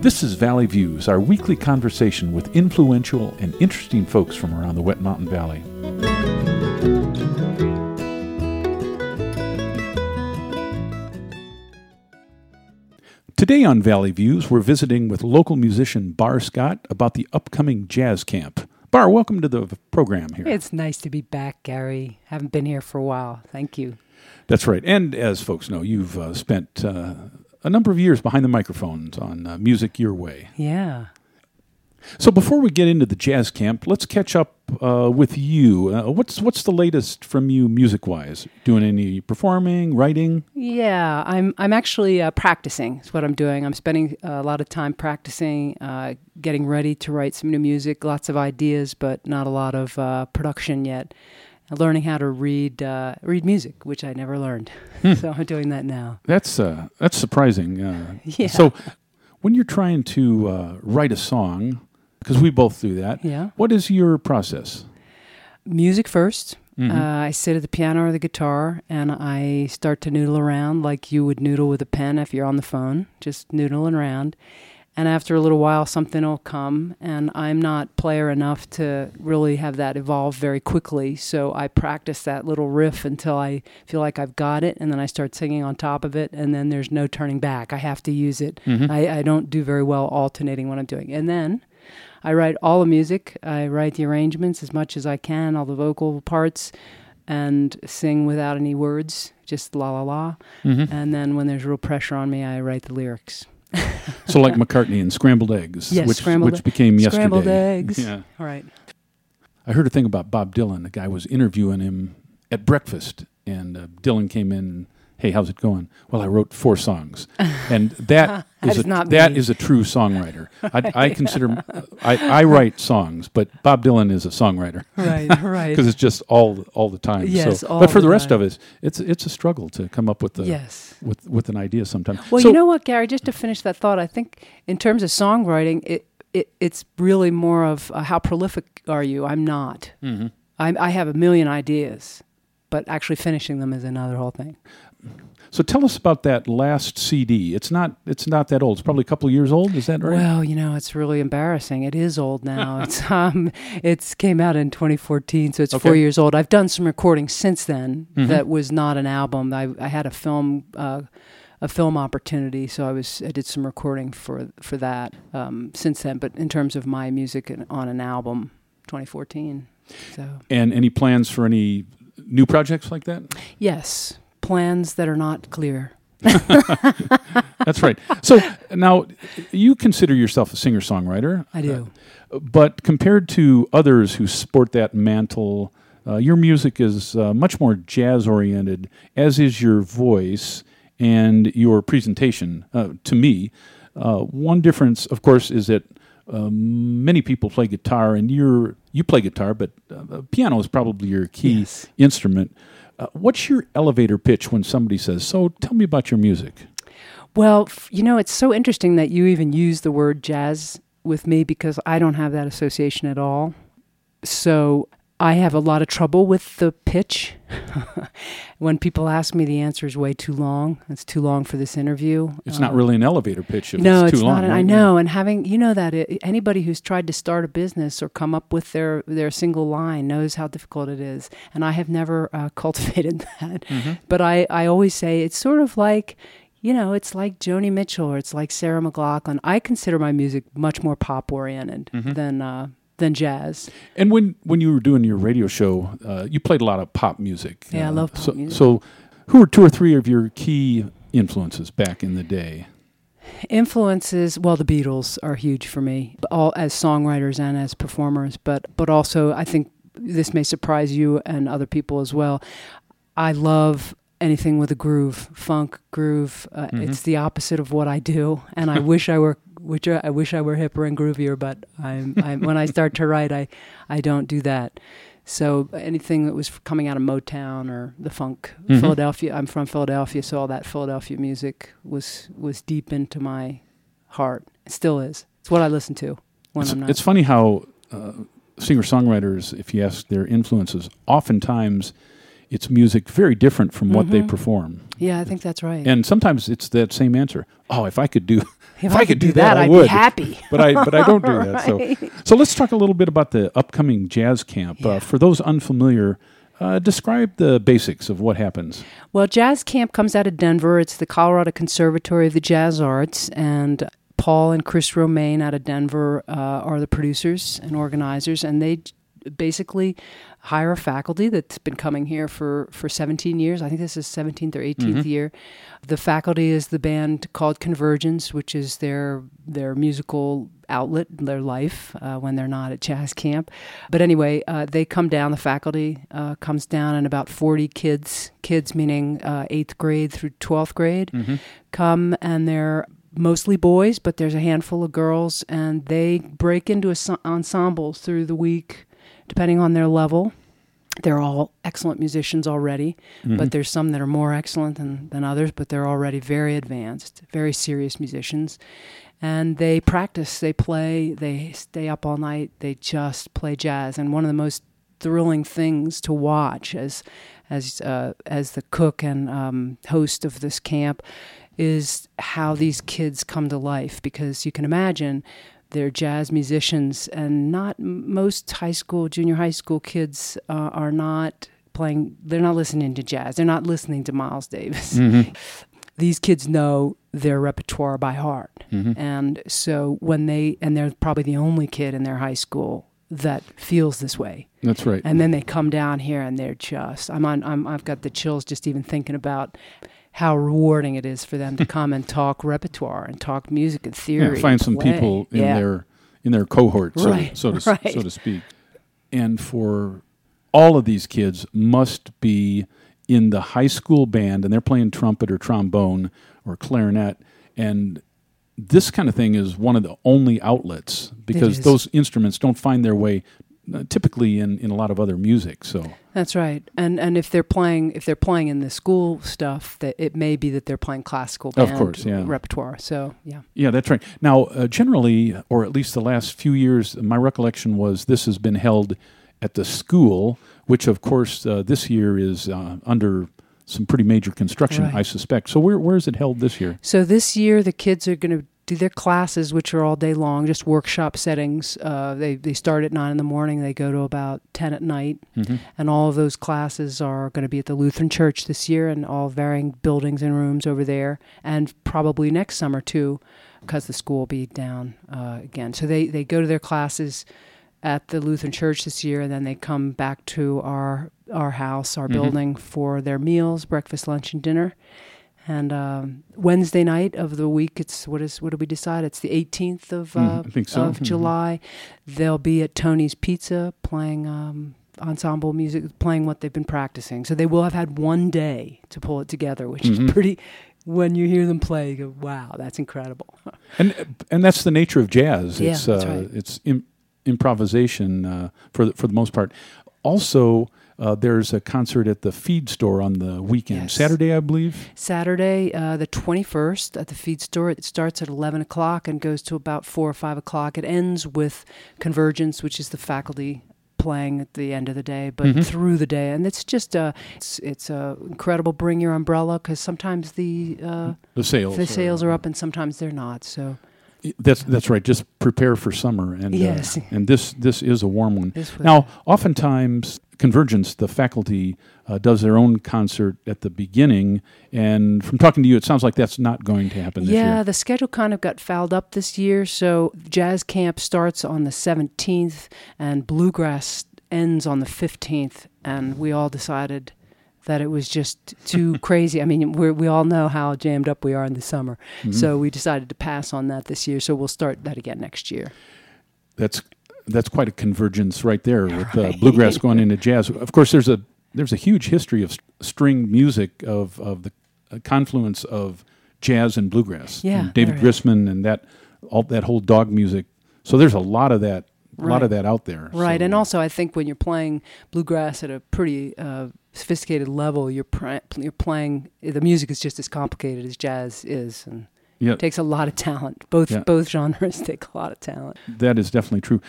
This is Valley Views, our weekly conversation with influential and interesting folks from around the Wet Mountain Valley. Today on Valley Views, we're visiting with local musician Bar Scott about the upcoming Jazz Camp. Bar, welcome to the program here. It's nice to be back, Gary. Haven't been here for a while. Thank you. That's right. And as folks know, you've spent a number of years behind the microphones on Music Your Way. Yeah. So before we get into the Jazz Camp, let's catch up with you. What's the latest from you music-wise? Doing any performing, writing? Yeah, I'm actually practicing is what I'm doing. I'm spending a lot of time practicing, getting ready to write some new music, lots of ideas, but not a lot of production yet. Learning how to read music, which I never learned. So I'm doing that now. That's surprising. Yeah. So when you're trying to write a song, because we both do that, yeah. What is your process? Music first. Mm-hmm. I sit at the piano or the guitar, and I start to noodle around like you would noodle with a pen if you're on the phone, just noodling around. And after a little while, something will come, and I'm not player enough to really have that evolve very quickly, so I practice that little riff until I feel like I've got it, and then I start singing on top of it, and then there's no turning back. I have to use it. Mm-hmm. I don't do very well alternating what I'm doing. And then I write all the music. I write the arrangements as much as I can, all the vocal parts, and sing without any words, just la la la. Mm-hmm. And then when there's real pressure on me, I write the lyrics. So like McCartney and Scrambled Eggs, yes, which became Yesterday. Scrambled Eggs. Yeah. All right. I heard a thing about Bob Dylan. A guy was interviewing him at breakfast, and Dylan came in, and, "Hey, how's it going?" "Well, I wrote 4 songs." And that is a true songwriter. Right. I consider I write songs, but Bob Dylan is a songwriter. Right. Because it's just all the time. Yes, so, but for the rest of us, it's a struggle to come up with with an idea sometimes. Well, so, you know what, Gary, just to finish that thought, I think in terms of songwriting, it's really more of how prolific are you? I'm not. Mm-hmm. I have a million ideas, but actually finishing them is another whole thing. So tell us about that last CD. It's not that old. It's probably a couple of years old. Is that right? Well, you know, it's really embarrassing. It is old now. It's came out in 2014, so it's okay. 4 years old. I've done some recording since then. Mm-hmm. That was not an album. I had a film opportunity, so I did some recording for that since then. But in terms of my music on an album, 2014. So. And any plans for any new projects like that? Yes. Plans that are not clear. That's right. So now you consider yourself a singer-songwriter. I do. But compared to others who sport that mantle, your music is much more jazz-oriented, as is your voice and your presentation, to me. One difference, of course, is that many people play guitar, and you play guitar, but piano is probably your key instrument. What's your elevator pitch when somebody says, "So tell me about your music"? Well, you know, it's so interesting that you even use the word jazz with me, because I don't have that association at all. So I have a lot of trouble with the pitch. When people ask me, the answer is way too long. It's too long for this interview. It's not really an elevator pitch if it's too long. No, it's not. I know. And anybody who's tried to start a business or come up with their single line knows how difficult it is. And I have never cultivated that. Mm-hmm. But I always say it's sort of like, you know, it's like Joni Mitchell or it's like Sarah McLachlan. I consider my music much more pop-oriented than jazz. And when you were doing your radio show, you played a lot of pop music. Yeah, I love pop music. So who were 2 or 3 of your key influences back in the day? Influences, well, the Beatles are huge for me, all as songwriters and as performers, but also I think this may surprise you and other people as well. I love anything with a groove, funk, groove. It's the opposite of what I do, and I wish I were hipper and groovier, but I'm when I start to write, I don't do that. So anything that was coming out of Motown or the funk, Philadelphia. I'm from Philadelphia, so all that Philadelphia music was deep into my heart. It still is. It's what I listen to when I'm not. It's funny how singer-songwriters, if you ask their influences, oftentimes it's music very different from what they perform. Yeah, I think that's right. And sometimes it's that same answer. Oh, if I could do that, I would. I'd be happy. But I don't do that. Right. So let's talk a little bit about the upcoming jazz camp. Yeah. For those unfamiliar, describe the basics of what happens. Well, Jazz Camp comes out of Denver. It's the Colorado Conservatory of the Jazz Arts, and Paul and Chris Romaine out of Denver are the producers and organizers, and they basically hire a faculty that's been coming here for 17 years. I think this is 17th or 18th year. The faculty is the band called Convergence, which is their musical outlet, their life when they're not at jazz camp. But anyway, they come down, the faculty comes down, and about 40 kids meaning 8th grade through 12th grade, come, and they're mostly boys, but there's a handful of girls, and they break into ensembles through the week, depending on their level. They're all excellent musicians already, but there's some that are more excellent than others, but they're already very advanced, very serious musicians. And they practice, they play, they stay up all night, they just play jazz. And one of the most thrilling things to watch as the cook and host of this camp is how these kids come to life, because you can imagine they're jazz musicians, and not most high school, junior high school kids are not playing, they're not listening to jazz, they're not listening to Miles Davis. These kids know their repertoire by heart. And so they're probably the only kid in their high school that feels this way. That's right. And then they come down here and they're just, I've got the chills just even thinking about how rewarding it is for them to come and talk repertoire and talk music and theory. Yeah, find some people in their cohort, so to speak. And for all of these kids must be in the high school band, and they're playing trumpet or trombone or clarinet, and this kind of thing is one of the only outlets, because those instruments don't find their way typically in a lot of other music. So that's right. And if they're playing in the school stuff, that it may be that they're playing classical band repertoire. So yeah, that's right. Now generally, or at least the last few years, my recollection was this has been held at the school, which of course this year is under some pretty major construction, I suspect. So where is it held this year? So this year the kids are going to do their classes, which are all day long, just workshop settings. They start at 9 in the morning. They go to about 10 at night. And all of those classes are going to be at the Lutheran Church this year, and all varying buildings and rooms over there, and probably next summer too, because the school will be down again. So they go to their classes at the Lutheran Church this year, and then they come back to our house, our building, for their meals, breakfast, lunch, and dinner. And Wednesday night of the week, what did we decide? It's the 18th of July. They'll be at Tony's Pizza playing ensemble music, playing what they've been practicing. So they will have had one day to pull it together, which is pretty. When you hear them play, you go, "Wow, that's incredible!" And that's the nature of jazz. Yeah, that's right. It's improvisation for the most part. Also, there's a concert at the Feed Store on the weekend. Yes. Saturday, I believe? Saturday, the 21st at the Feed Store. It starts at 11 o'clock and goes to about 4 or 5 o'clock. It ends with Convergence, which is the faculty playing at the end of the day, but through the day. And it's just it's incredible. Bring your umbrella, because sometimes the sales are up and sometimes they're not. So That's right. Just prepare for summer, and and this is a warm one. Now, oftentimes Convergence, the faculty does their own concert at the beginning, and from talking to you, it sounds like that's not going to happen this year. Yeah, the schedule kind of got fouled up this year, so Jazz Camp starts on the 17th, and Bluegrass ends on the 15th, and we all decided that it was just too crazy. I mean, we all know how jammed up we are in the summer, so we decided to pass on that this year, so we'll start that again next year. That's quite a convergence right there, with bluegrass going into jazz. Of course, there's a huge history of string music, of the confluence of jazz and bluegrass. Yeah, and David Grisman and that whole dog music. So there's a lot of that, out there. Right, so. And also I think when you're playing bluegrass at a pretty sophisticated level, you're playing, the music is just as complicated as jazz is, and it takes a lot of talent. Both genres take a lot of talent. That is definitely true.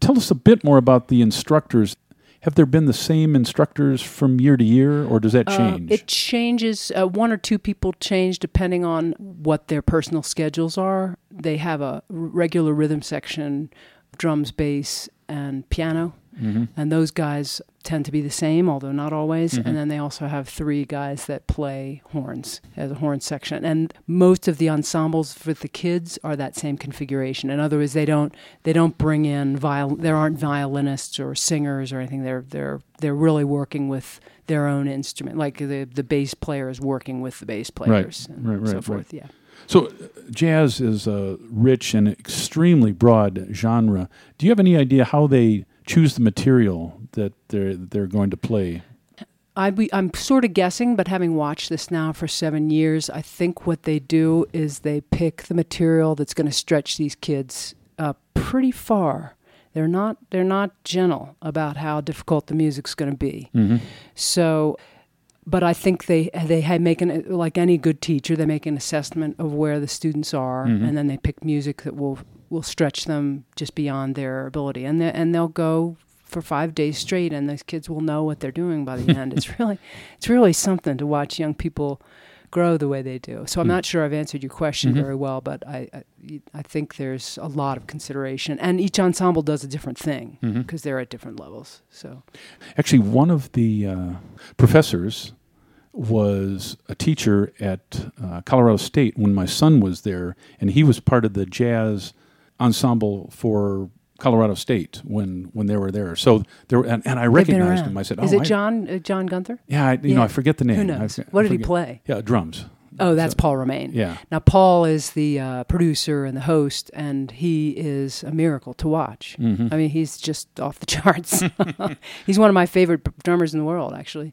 Tell us a bit more about the instructors. Have there been the same instructors from year to year, or does that change? It changes. One or two people change depending on what their personal schedules are. They have a regular rhythm section, drums, bass, and piano. Mm-hmm. And those guys tend to be the same, although not always. Mm-hmm. And then they also have three guys that play horns as a horn section. And most of the ensembles for the kids are that same configuration. In other words, they don't bring in there aren't violinists or singers or anything. They're really working with their own instrument, like the bass player is working with the bass players, and so forth. Yeah. So jazz is a rich and extremely broad genre. Do you have any idea how they choose the material that they're going to play? I'm sort of guessing, but having watched this now for 7 years, I think what they do is they pick the material that's going to stretch these kids pretty far. They're not gentle about how difficult the music's going to be. Mm-hmm. So. But I think like any good teacher, they make an assessment of where the students are, mm-hmm. and then they pick music that will stretch them just beyond their ability. And they'll go for 5 days straight, and those kids will know what they're doing by the end. It's really something to watch young people grow the way they do. So I'm not sure I've answered your question mm-hmm. very well, but I think there's a lot of consideration, and each ensemble does a different thing because mm-hmm. they're at different levels. So, actually, one of the professors was a teacher at Colorado State when my son was there, and he was part of the jazz ensemble for Colorado State when they were there. So there, and I recognized him. I said, "Is it John Gunther?" Yeah, you know, I forget the name. Who knows? What did he play? Yeah, drums. Oh, that's Paul Romaine. Yeah. Now, Paul is the producer and the host, and he is a miracle to watch. Mm-hmm. I mean, he's just off the charts. He's one of my favorite drummers in the world, actually.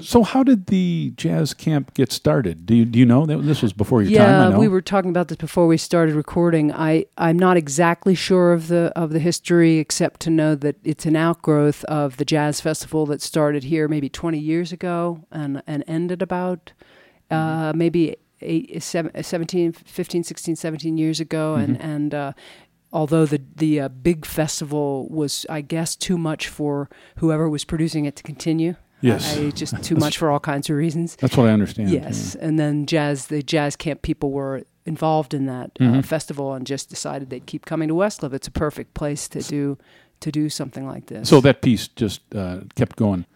So how did the jazz camp get started? Do you know? This was before your time, I know. Yeah, we were talking about this before we started recording. I'm not exactly sure of the history, except to know that it's an outgrowth of the jazz festival that started here maybe 20 years ago and ended about maybe 17 years ago. Mm-hmm. And although the big festival was, I guess, too much for whoever was producing it to continue. Yes. Just too much for all kinds of reasons. That's what I understand. Yes, yeah. And then the jazz camp people were involved in that mm-hmm. Festival and just decided they'd keep coming to Westcliff. It's a perfect place to do something like this. So that piece just kept going.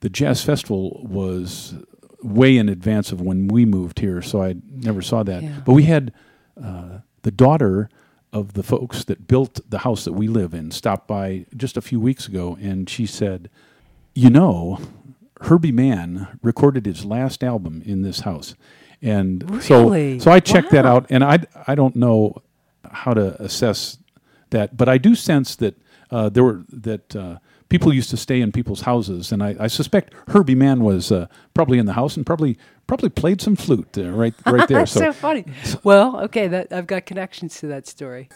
The jazz festival was way in advance of when we moved here, so I never saw that. Yeah. But we had the daughter of the folks that built the house that we live in stopped by just a few weeks ago, and she said, "You know, Herbie Mann recorded his last album in this house." And really? so I checked that out, and I don't know how to assess that, but I do sense that people used to stay in people's houses, and I suspect Herbie Mann was probably in the house and probably played some flute right there. That's so funny. Well, okay, I've got connections to that story.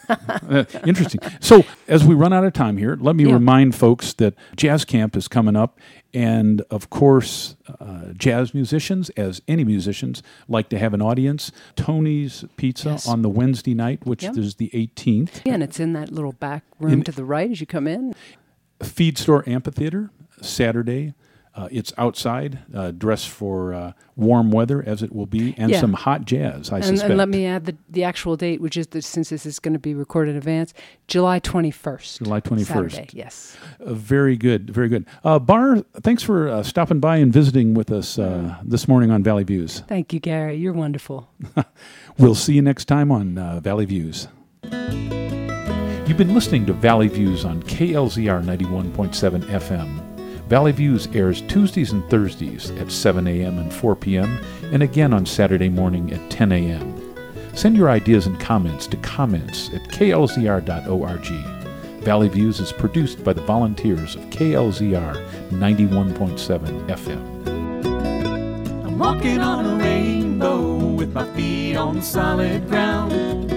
Interesting. So as we run out of time here, let me remind folks that Jazz Camp is coming up. And, of course, jazz musicians, as any musicians, like to have an audience. Tony's Pizza on the Wednesday night, which is the 18th. Yeah, and it's in that little back room to the right as you come in. Feed Store Amphitheater, Saturday. It's outside, dressed for warm weather, as it will be, and some hot jazz, I suspect. And let me add the actual date, which is, since this is going to be recorded in advance, July 21st. July 21st. Saturday, yes. Very good, very good. Bar, thanks for stopping by and visiting with us this morning on Valley Views. Thank you, Gary. You're wonderful. We'll see you next time on Valley Views. You've been listening to Valley Views on KLZR 91.7 FM. Valley Views airs Tuesdays and Thursdays at 7 a.m. and 4 p.m. and again on Saturday morning at 10 a.m. Send your ideas and comments to comments@klzr.org. Valley Views is produced by the volunteers of KLZR 91.7 FM. I'm walking on a rainbow with my feet on solid ground.